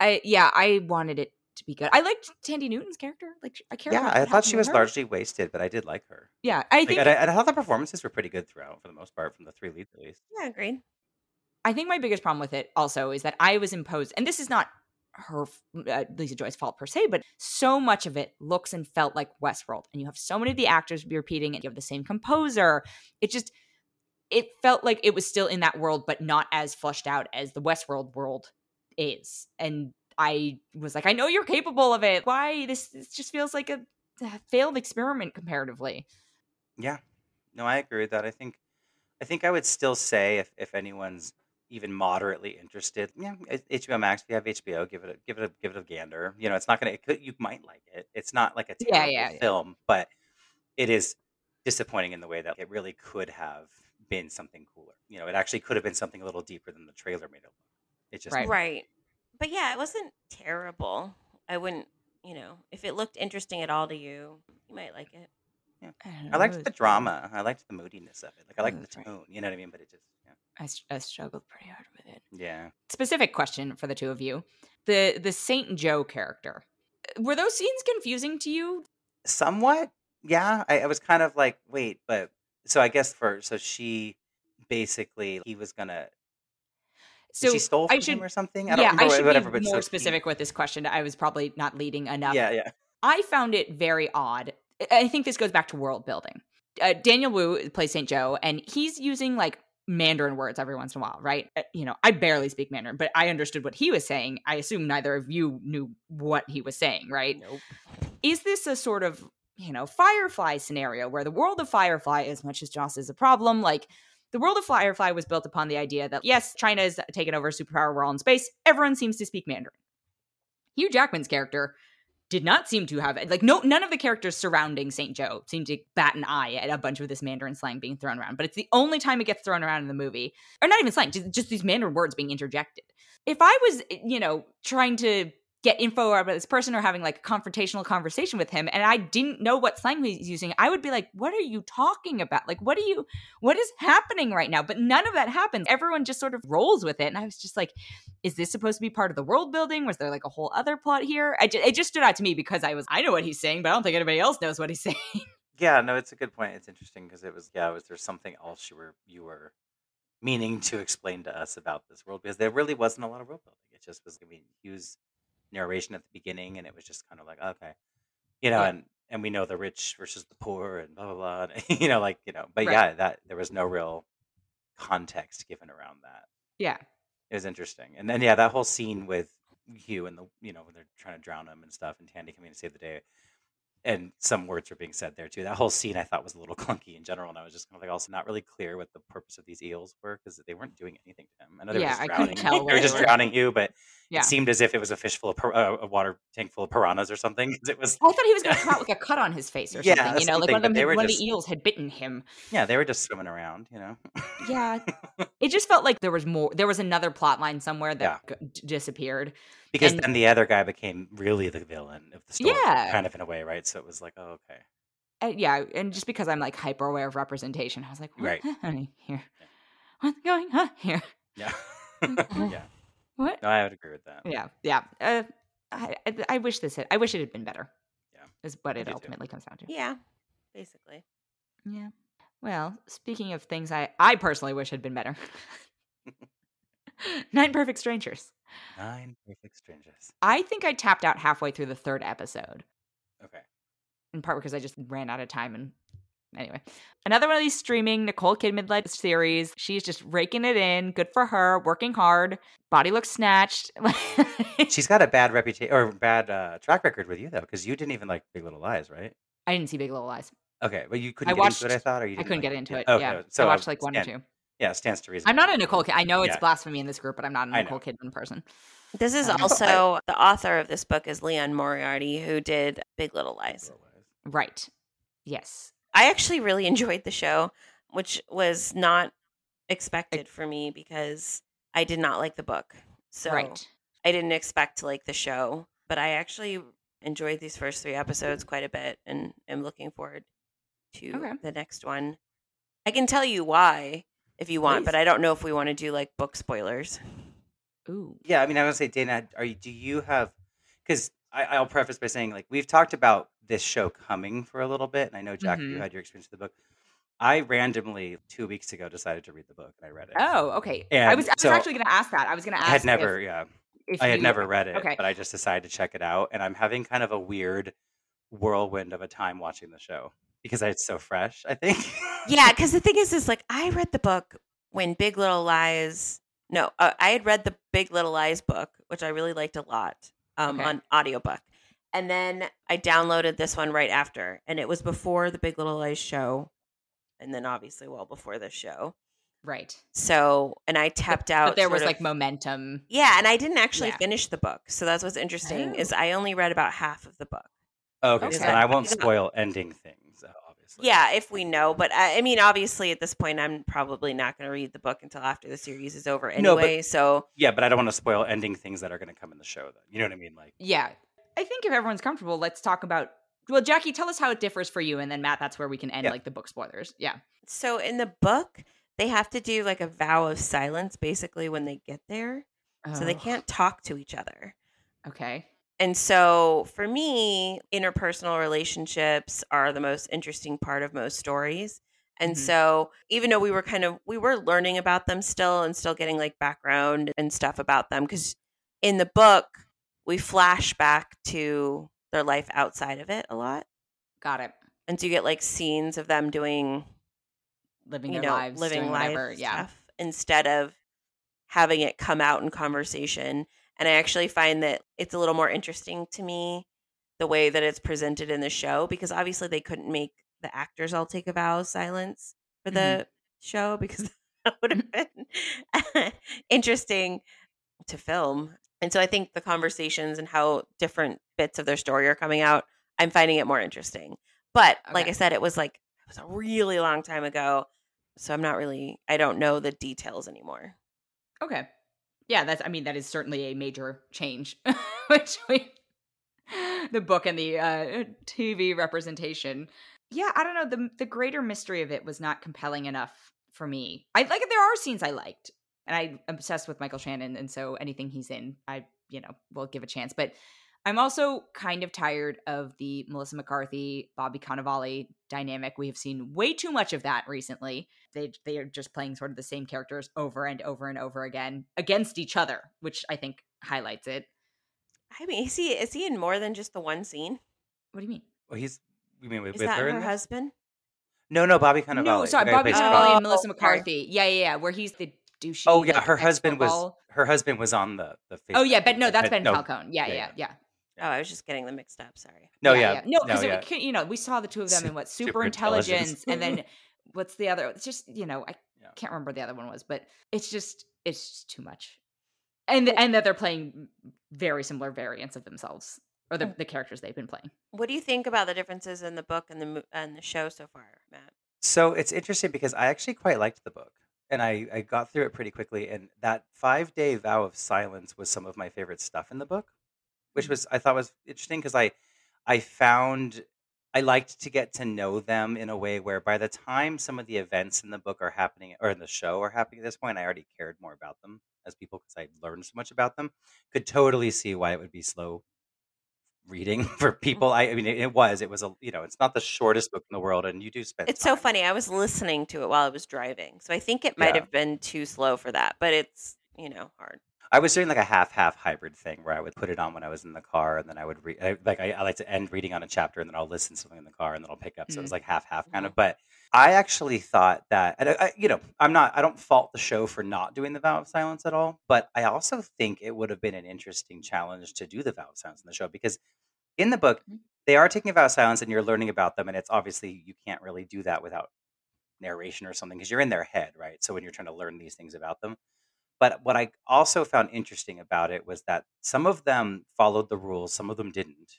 I wanted it to be good. I liked Tandy Newton's character. I care. Yeah. I thought she was largely wasted, but I did like her. Yeah. I think, and I thought the performances were pretty good throughout for the most part from the three leads at least. Yeah. Agreed. I think my biggest problem with it also is that I was imposed, and this is not her Lisa Joy's fault per se, but so much of it looks and felt like Westworld, and you have so many of the actors be repeating it. You have the same composer. It felt like it was still in that world, but not as fleshed out as the Westworld world is. And I was I know you're capable of it. Why this just feels like a failed experiment comparatively. Yeah, no, I agree with that. I think I would still say if anyone's even moderately interested, HBO Max. If you have HBO, give it a gander. It's not gonna. You might like it. It's not a terrible film, but it is disappointing in the way that it really could have been something cooler. It actually could have been something a little deeper than the trailer made it look. It just right. But it wasn't terrible. I wouldn't. If it looked interesting at all to you, you might like it. Yeah. I liked the drama. I liked the moodiness of it. I liked the tone. You know what I mean? But it just, I struggled pretty hard with it. Yeah. Specific question for the two of you. The Saint Joe character. Were those scenes confusing to you? Somewhat. Yeah. I was kind of wait, but so I guess she basically, he was going to, so she stole from him or something? I don't remember. I should be more specific with this question. I was probably not leading enough. Yeah. I found it very odd. I think this goes back to world building. Daniel Wu plays Saint Joe, and he's using Mandarin words every once in a while, right? I barely speak Mandarin, but I understood what he was saying. I assume neither of you knew what he was saying, right? Nope. Is this a sort of you know, Firefly scenario where the world of Firefly, as much as Joss is a problem, like the world of Firefly was built upon the idea that, yes, China has taken over a superpower, we're all in space, everyone seems to speak Mandarin. Hugh Jackman's character did not seem to have, like, no, none of the characters surrounding Saint Joe seem to bat an eye at a bunch of this Mandarin slang being thrown around. But it's the only time it gets thrown around in the movie. Or not even slang, just these Mandarin words being interjected. If I was, you know, trying to get info about this person or having like a confrontational conversation with him and I didn't know what slang he's using, I would be like, what are you talking about? Like, what is happening right now? But none of that happens. Everyone just sort of rolls with it. And I was just like, is this supposed to be part of the world building? Was there like a whole other plot here? It just stood out to me because I know what he's saying, but I don't think anybody else knows what he's saying. Yeah, no, it's a good point. It's interesting because was there something else you were meaning to explain to us about this world? Because there really wasn't a lot of world building. It just was, Hugh's narration at the beginning, and it was just kind of like, okay, yeah. and we know the rich versus the poor and blah, blah, blah, and, but right. Yeah, that there was no real context given around that. Yeah. It was interesting. And then, yeah, that whole scene with Hugh and when they're trying to drown him and stuff and Tandy coming to save the day, and some words were being said there too. That whole scene I thought was a little clunky in general, and I was just kind of like also not really clear what the purpose of these eels were because they weren't doing anything to him. I know they were just drowning you, but yeah. It seemed as if it was a fish full of a water tank full of piranhas or something. It was. I thought he was going to come out with a cut on his face or something. One of the eels had bitten him. Yeah, they were just swimming around. Yeah, it just felt like there was more. There was another plot line somewhere that disappeared. Because then the other guy became really the villain of the story, kind of in a way, right? So it was like, oh, okay. And just because I'm like hyper aware of representation, I was like, what's going on here? Yeah. Yeah. What? No, I would agree with that. Yeah, yeah. I wish it had been better. Yeah. Is what it ultimately comes down to. Yeah, basically. Yeah. Well, speaking of things I personally wish had been better. Nine Perfect Strangers. I think I tapped out halfway through the third episode. Okay. In part because I just ran out of time. And anyway, another one of these streaming Nicole Kidman-led series. She's just raking it in. Good for her. Working hard. Body looks snatched. She's got a bad reputation or bad track record with you though, because you didn't even like Big Little Lies, right? I didn't see Big Little Lies. Okay, well you couldn't get into it. I thought, or you didn't. I couldn't get into it. Oh, yeah, okay. So I watched like one or two. Yeah, it stands to reason. I'm not a Nicole Kidman. I know it's blasphemy in this group, but I'm not a Nicole Kidman person. This is also the author of this book is Leon Moriarty, who did Big Little Lies. Right. Yes. I actually really enjoyed the show, which was not expected for me because I did not like the book. So I didn't expect to like the show, but I actually enjoyed these first three episodes quite a bit and am looking forward to the next one. I can tell you why. If you want, but I don't know if we want to do like book spoilers. Ooh. Yeah, I mean, I would say, Dana, do you have? Because I'll preface by saying, like, we've talked about this show coming for a little bit, and I know Jack, you had your experience with the book. I randomly 2 weeks ago decided to read the book, and I read it. Oh, okay. And I was actually going to ask that. I was going to ask. I had never read it, but I just decided to check it out, and I'm having kind of a weird whirlwind of a time watching the show. Because it's so fresh, I think. Yeah, because the thing is like I read the book when Big Little Lies. No, I had read the Big Little Lies book, which I really liked a lot on audiobook. And then I downloaded this one right after. And it was before the Big Little Lies show. And then obviously well before the show. Right. So, and I tapped out. But there was like momentum. Yeah, and I didn't actually finish the book. So that's what's interesting is I only read about half of the book. Okay, so then I won't spoil ending things, obviously. Yeah, if we know. But, I mean, obviously, at this point, I'm probably not going to read the book until after the series is over anyway. Yeah, but I don't want to spoil ending things that are going to come in the show, though. You know what I mean? Yeah. I think if everyone's comfortable, let's talk about... Well, Jackie, tell us how it differs for you, and then, Matt, that's where we can end, the book spoilers. Yeah. So, in the book, they have to do, a vow of silence, basically, when they get there. Oh. So, they can't talk to each other. Okay. And so for me, interpersonal relationships are the most interesting part of most stories. And so even though we were learning about them still and still getting background and stuff about them, because in the book, we flash back to their life outside of it a lot. Got it. And so you get scenes of them doing. Living their lives. Stuff instead of having it come out in conversation. And I actually find that it's a little more interesting to me the way that it's presented in the show, because obviously they couldn't make the actors all take a vow of silence for the show, because that would have been interesting to film. And so I think the conversations and how different bits of their story are coming out, I'm finding it more interesting. But like I said, it was a really long time ago. So I'm not really, I don't know the details anymore. Okay. Yeah, that is certainly a major change between the book and the TV representation. Yeah, I don't know. The greater mystery of it was not compelling enough for me. There are scenes I liked, and I'm obsessed with Michael Shannon, and so anything he's in, I will give a chance. But I'm also kind of tired of the Melissa McCarthy, Bobby Cannavale dynamic. We have seen way too much of that recently. They are just playing sort of the same characters over and over and over again against each other, which I think highlights it. I mean, is he in more than just the one scene? What do you mean? Well, is that her husband? No, Bobby Cannavale. No, sorry, Bobby Cannavale and Melissa McCarthy. Yeah, where he's the douchey. Oh yeah, her husband was on the Facebook. Oh yeah, but no, that's Ben Falcone. Yeah. Oh, I was just getting them mixed up. Sorry. No, because we saw the two of them in Superintelligence, and then what's the other? It's just I can't remember what the other one was, but it's just too much, and that they're playing very similar variants of themselves or the characters they've been playing. What do you think about the differences in the book and the show so far, Matt? So it's interesting because I actually quite liked the book, and I got through it pretty quickly. And that 5-day vow of silence was some of my favorite stuff in the book, which was I thought was interesting because I liked to get to know them in a way where by the time some of the events in the book are happening or in the show are happening at this point, I already cared more about them as people because I learned so much about them. Could totally see why it would be slow reading for people. I mean, it was it's not the shortest book in the world, and you do spend. It's time. So funny. I was listening to it while I was driving, so I think it might have been too slow for that. But it's hard. I was doing like a half hybrid thing where I would put it on when I was in the car, and then I would read. I like to end reading on a chapter, and then I'll listen to something in the car, and then I'll pick up. So it was like half kind of. But I actually thought that, and I don't fault the show for not doing the vow of silence at all. But I also think it would have been an interesting challenge to do the vow of silence in the show because in the book they are taking a vow of silence, and you're learning about them, and it's obviously you can't really do that without narration or something because you're in their head, right? So when you're trying to learn these things about them. But what I also found interesting about it was that some of them followed the rules, some of them didn't.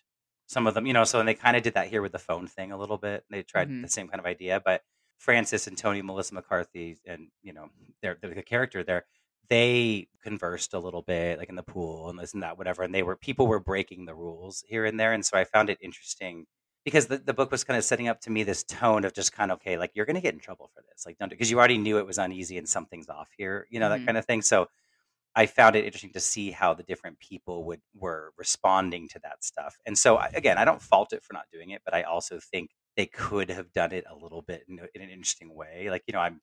Some of them, and they kind of did that here with the phone thing a little bit. They tried the same kind of idea, but Francis and Tony, Melissa McCarthy, and, the character there, they conversed a little bit, like in the pool and this and that, whatever. And people were breaking the rules here and there. And so I found it interesting because the book was kind of setting up to me this tone of just kind of, okay, like you're going to get in trouble for this. Like, don't, because you already knew it was uneasy and something's off here, that kind of thing. So I found it interesting to see how the different people were responding to that stuff. And so again, I don't fault it for not doing it, but I also think they could have done it a little bit in an interesting way. Like, I'm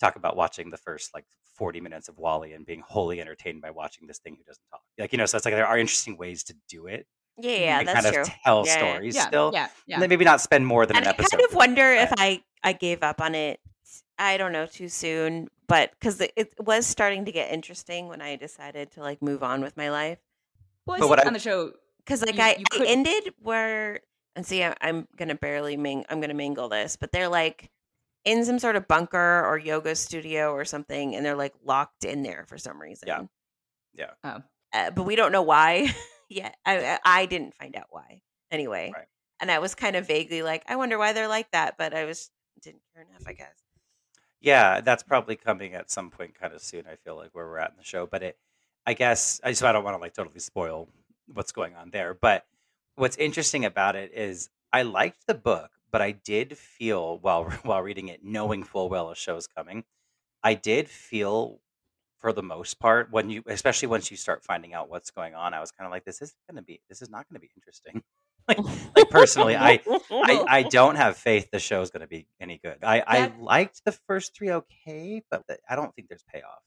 talking about watching the first like 40 minutes of WALL-E and being wholly entertained by watching this thing who doesn't talk. Like, so it's like, there are interesting ways to do it. Yeah, that's true. Kind of tell stories still. Yeah. And then maybe not spend more than an episode. I kind of wonder if I gave up on it, I don't know, too soon, but because it was starting to get interesting when I decided to like move on with my life. Well, on the show, because I ended where, and see, I'm going to I'm going to mingle this, but they're like in some sort of bunker or yoga studio or something, and they're like locked in there for some reason. Yeah. Oh. But we don't know why. Yeah, I didn't find out why anyway, right. And I was kind of vaguely like, I wonder why they're like that, but didn't care enough, I guess. Yeah, that's probably coming at some point kind of soon. I feel like where we're at in the show, but I don't want to like totally spoil what's going on there. But what's interesting about it is I liked the book, but I did feel while reading it, knowing full well a show's coming, I did feel. For the most part, especially once you start finding out what's going on, I was kind of like, this is not going to be interesting. like personally, I don't have faith the show's going to be any good. I liked the first three okay, but I don't think there's payoff.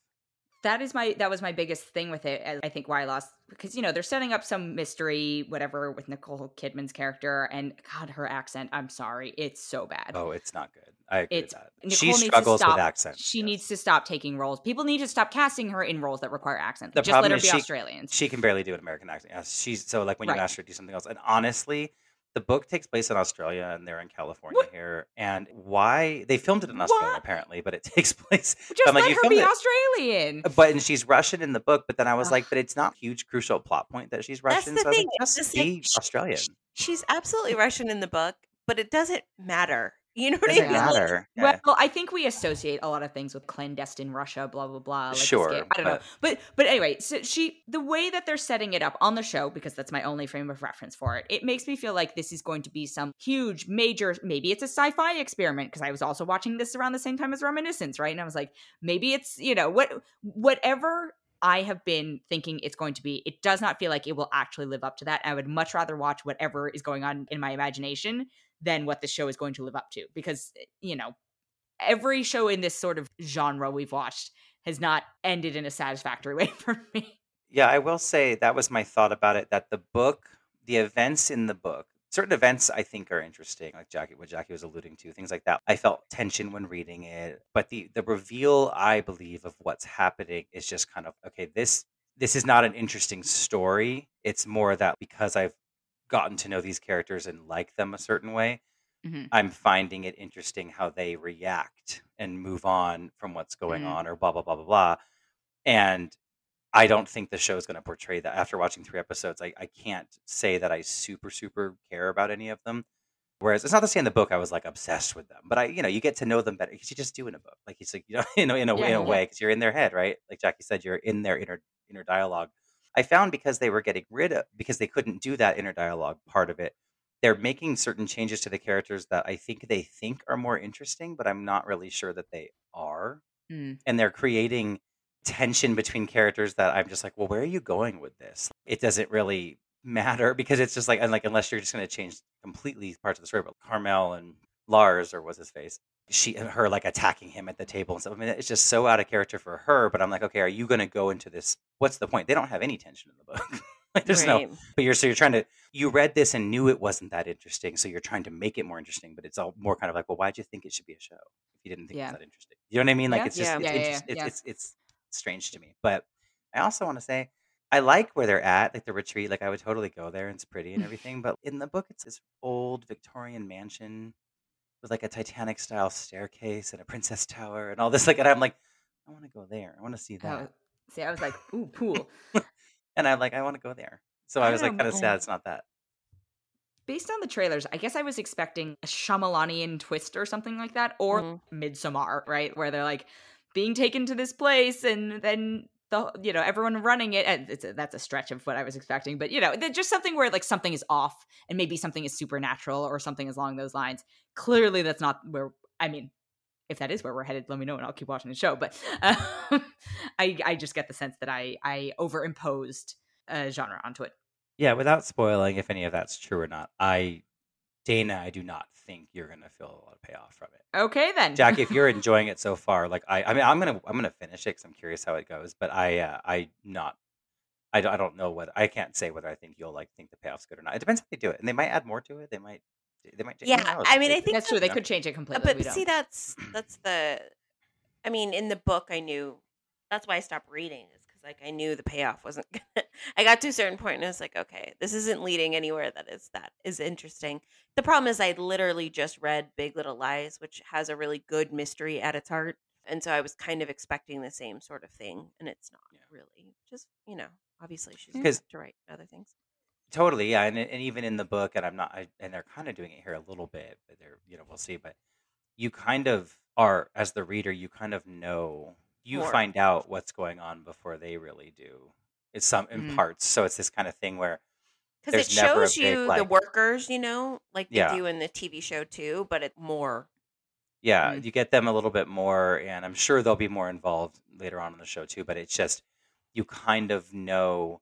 That was my biggest thing with it, I think, why I lost, because, you know, they're setting up some mystery, whatever, with Nicole Kidman's character, and God, her accent, I'm sorry, it's so bad. Oh, it's not good. I agree with that. She struggles with accents. She needs to stop taking roles. People need to stop casting her in roles that require accents. Just let her be Australian. She can barely do an American accent. She's so, like, when you ask her to do something else, and honestly, the book takes place in Australia, and they're in California here. And why they filmed it in Australia apparently, but it takes place. Just let her be Australian. But she's Russian in the book. But then I was like, but it's not a huge crucial plot point that she's Russian. That's the thing. Just be Australian. She's absolutely Russian in the book, but it doesn't matter. You know what I mean? Doesn't matter. Yeah. Well, I think we associate a lot of things with clandestine Russia, blah blah blah. Like, sure, I don't know. But anyway, so the way that they're setting it up on the show, because that's my only frame of reference for it. It makes me feel like this is going to be some huge, major. Maybe it's a sci-fi experiment, because I was also watching this around the same time as Reminiscence, right? And I was like, maybe it's, you know, whatever. I have been thinking it's going to be. It does not feel like it will actually live up to that. I would much rather watch whatever is going on in my imagination than what the show is going to live up to. Because, you know, every show in this sort of genre we've watched has not ended in a satisfactory way for me. Yeah, I will say that was my thought about it, that the book, the events in the book, certain events I think are interesting, like what Jackie was alluding to, things like that. I felt tension when reading it. But the reveal, I believe, of what's happening is just kind of, okay, this is not an interesting story. It's more that because I've gotten to know these characters and like them a certain way, mm-hmm. I'm finding it interesting how they react and move on from what's going mm-hmm. on, or blah, blah, blah, blah, blah. And I don't think the show is going to portray that. After watching 3 episodes, I can't say that I super, super care about any of them. Whereas it's not to say in the book I was like obsessed with them, but you get to know them better because you just do in a book. Like it's like, in a way, because you're in their head, right? Like Jackie said, you're in their inner dialogue. I found because they couldn't do that inner dialogue part of it, they're making certain changes to the characters that I think they think are more interesting, but I'm not really sure that they are. Mm. And they're creating tension between characters that I'm just like, well, where are you going with this? It doesn't really matter, because it's just like, unless you're just going to change completely parts of the story. But Carmel and Lars, or what's his face, her like attacking him at the table and stuff. I mean, it's just so out of character for her. But I'm like, okay, are you going to go into this? What's the point? They don't have any tension in the book. Like, there's right. no. But you're trying to. You read this and knew it wasn't that interesting, so you're trying to make it more interesting. But it's all more kind of like, well, why'd you think it should be a show if you didn't think it was that interesting? You know what I mean? Like it's strange to me. But I also want to say I like where they're at, like the retreat. Like I would totally go there, and it's pretty and everything. But in the book, it's this old Victorian mansion with like a Titanic style staircase and a princess tower and all this. Like, and I'm like, I want to go there. I want to see that. See, I was like, ooh, pool. And I'm like, I want to go there. So I was like, kind of sad it's not that. Based on the trailers, I guess I was expecting a Shyamalanian twist or something like that, or Midsommar, right? Where they're like being taken to this place, and then everyone running it. And that's a stretch of what I was expecting, but just something where like something is off, and maybe something is supernatural or something along those lines. Clearly, that's not where. I mean, if that is where we're headed, let me know, and I'll keep watching the show. But I just get the sense that I overimposed a genre onto it. Yeah, without spoiling if any of that's true or not, Dana, I do not think you're gonna feel a lot of payoff from it. Okay, then, Jackie, if you're enjoying it so far, like I mean, I'm gonna finish it because I'm curious how it goes. But I don't know what I can't say whether I think you'll think the payoff's good or not. It depends if they do it, and they might add more to it. They might. Yeah, I mean, I think that's true. They could change it completely. But see, that's the. I mean, in the book, I knew. That's why I stopped reading. Is because I knew the payoff wasn't. I got to a certain point and I was like, okay, this isn't leading anywhere that is interesting. The problem is I literally just read Big Little Lies, which has a really good mystery at its heart. And so I was kind of expecting the same sort of thing. And it's not really just, obviously she's going to write other things. Totally. Yeah. And even in the book, and and they're kind of doing it here a little bit, but they're, we'll see, but you kind of are, as the reader, you kind of know, find out what's going on before they really do. It's some in parts, so it's this kind of thing where because it shows the workers, they do in the TV show too, but it's more. Yeah, you get them a little bit more, and I'm sure they'll be more involved later on in the show too. But it's just you kind of know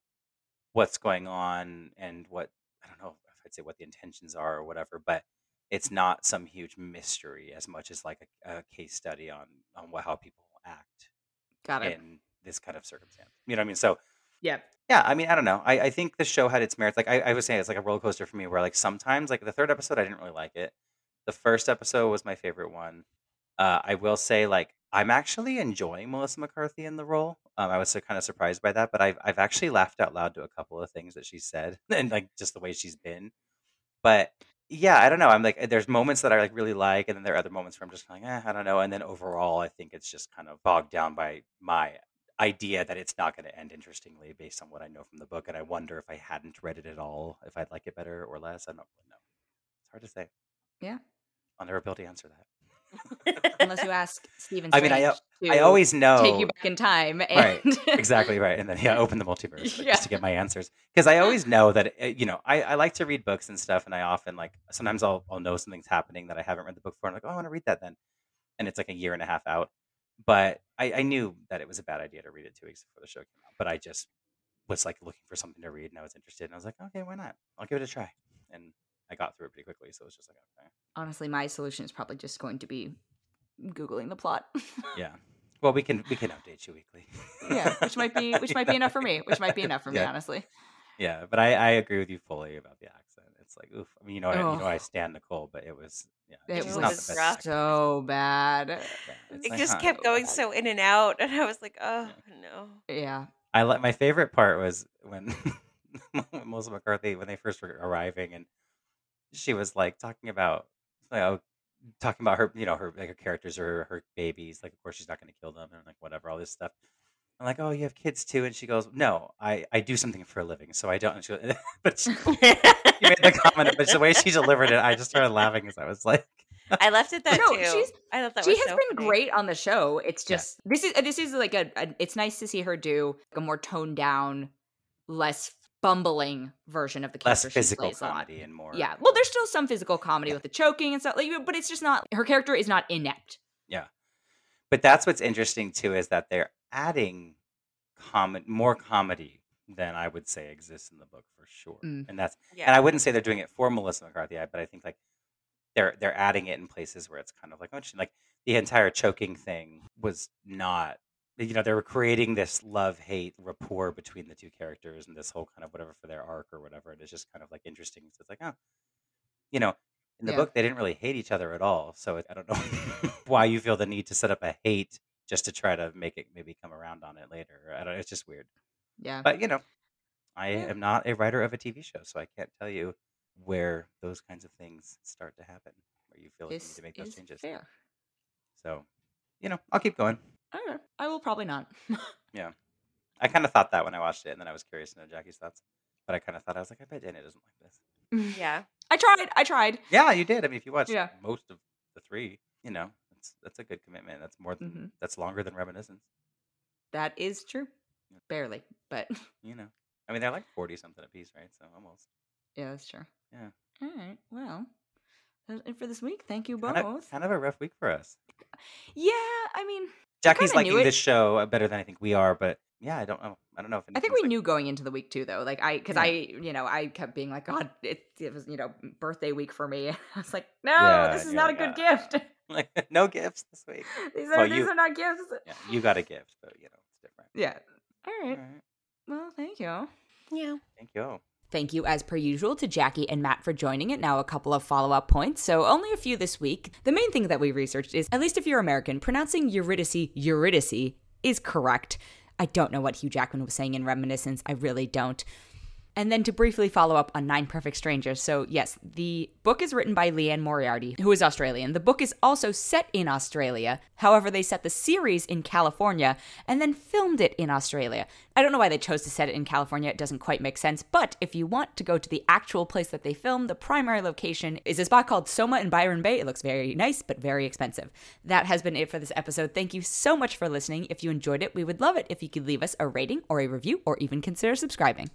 what's going on and what I don't know if I'd say what the intentions are or whatever, but it's not some huge mystery as much as like a case study on how people act. Got it. this kind of circumstance. You know what I mean? So yeah, I mean, I don't know. I think the show had its merits. Like I was saying, it's like a roller coaster for me where like sometimes like the third episode, I didn't really like it. The first episode was my favorite one. I will say like I'm actually enjoying Melissa McCarthy in the role. I was so kind of surprised by that, but I've actually laughed out loud to a couple of things that she said and like just the way she's been. But yeah, I don't know. I'm like, there's moments that I like really like, and then there are other moments where I'm just like, I don't know. And then overall, I think it's just kind of bogged down by my idea that it's not going to end interestingly based on what I know from the book. And I wonder if I hadn't read it at all, if I'd like it better or less. I don't really know. It's hard to say. Yeah. I'll never be able to answer that. Unless you ask Stephen Strange. I mean, I always know. Take you back in time. And... Right. Exactly right. And then, yeah, open the multiverse just to get my answers. Because I always know that, you know, I like to read books and stuff. And I often like, sometimes I'll know something's happening that I haven't read the book for. And I'm like, oh, I want to read that then. And it's like a year and a half out. But I knew that it was a bad idea to read it 2 weeks before the show came out. But I just was like looking for something to read, and I was interested. And I was like, okay, why not? I'll give it a try. And I got through it pretty quickly. So it was just like, okay. Honestly, my solution is probably just going to be Googling the plot. Yeah. Well, we can update you weekly. Yeah, which might be enough for me. Which might be enough for me, honestly. Yeah, but I agree with you fully about the accent. It's like, oof. I mean, you know, I stand Nicole, but it was, yeah, it was not the best so bad. Yeah, it like, just kept going so in and out, and I was like, oh no. Yeah, my favorite part was when Melissa McCarthy, when they first were arriving, and she was like talking about her, you know, her like her characters or her babies. Like, of course, she's not going to kill them, and like whatever, all this stuff. I'm like, oh, you have kids too? And she goes, no, I do something for a living, so I don't. And she goes, but she made the comment, but the way she delivered it, I just started laughing because I was like, I left it that too. I thought that she was has so been funny. Great on the show. It's just this is like a. It's nice to see her do like a more toned down, less bumbling version of the character. Less physical comedy and more. Yeah, well, there's still some physical comedy with the choking and stuff, like, but it's just not. Her character is not inept. Yeah, but that's what's interesting too is that they're adding more comedy than I would say exists in the book for sure. And that's and I wouldn't say they're doing it for Melissa McCarthy, but I think like they're adding it in places where it's kind of like, oh, like the entire choking thing was not, you know, they were creating this love-hate rapport between the two characters and this whole kind of whatever for their arc or whatever, and it's just kind of like interesting. So it's like, oh, you know, in the book they didn't really hate each other at all, so I don't know why you feel the need to set up a hate just to try to make it maybe come around on it later. I don't know. It's just weird. Yeah. But, you know, I am not a writer of a TV show, so I can't tell you where those kinds of things start to happen, where you feel like you need to make those changes. Fair. So, you know, I'll keep going. I will probably not. Yeah. I kind of thought that when I watched it, and then I was curious to know Jackie's thoughts. But I kind of thought, I was like, I bet Dana doesn't like this. Yeah. I tried. Yeah, you did. I mean, if you watched most of the three, you know. That's a good commitment. That's more than that's longer than Reminiscence. That is true. Yeah. Barely, but you know, I mean, they're like 40 something a piece, right? So almost. Yeah, that's true. Yeah. All right. Well, that's it for this week. Thank you both. Kind of a rough week for us. Yeah, I mean, Jackie's liking this show better than I think we are, but yeah, I don't know if I think we knew going into the week too, though. Like I, you know, I kept being like, God, it was, you know, birthday week for me. I was like, no, this is not a good gift. Like, no gifts this week. These are not gifts. Yeah, you got a gift, but, you know, it's different. Yeah. All right. Well, thank you. Yeah. Thank you. Thank you, as per usual, to Jackie and Matt for joining it. Now a couple of follow-up points, so only a few this week. The main thing that we researched is, at least if you're American, pronouncing Eurydice is correct. I don't know what Hugh Jackman was saying in Reminiscence. I really don't. And then to briefly follow up on Nine Perfect Strangers. So yes, the book is written by Leanne Moriarty, who is Australian. The book is also set in Australia. However, they set the series in California and then filmed it in Australia. I don't know why they chose to set it in California. It doesn't quite make sense. But if you want to go to the actual place that they filmed, the primary location is a spot called Soma in Byron Bay. It looks very nice, but very expensive. That has been it for this episode. Thank you so much for listening. If you enjoyed it, we would love it if you could leave us a rating or a review or even consider subscribing.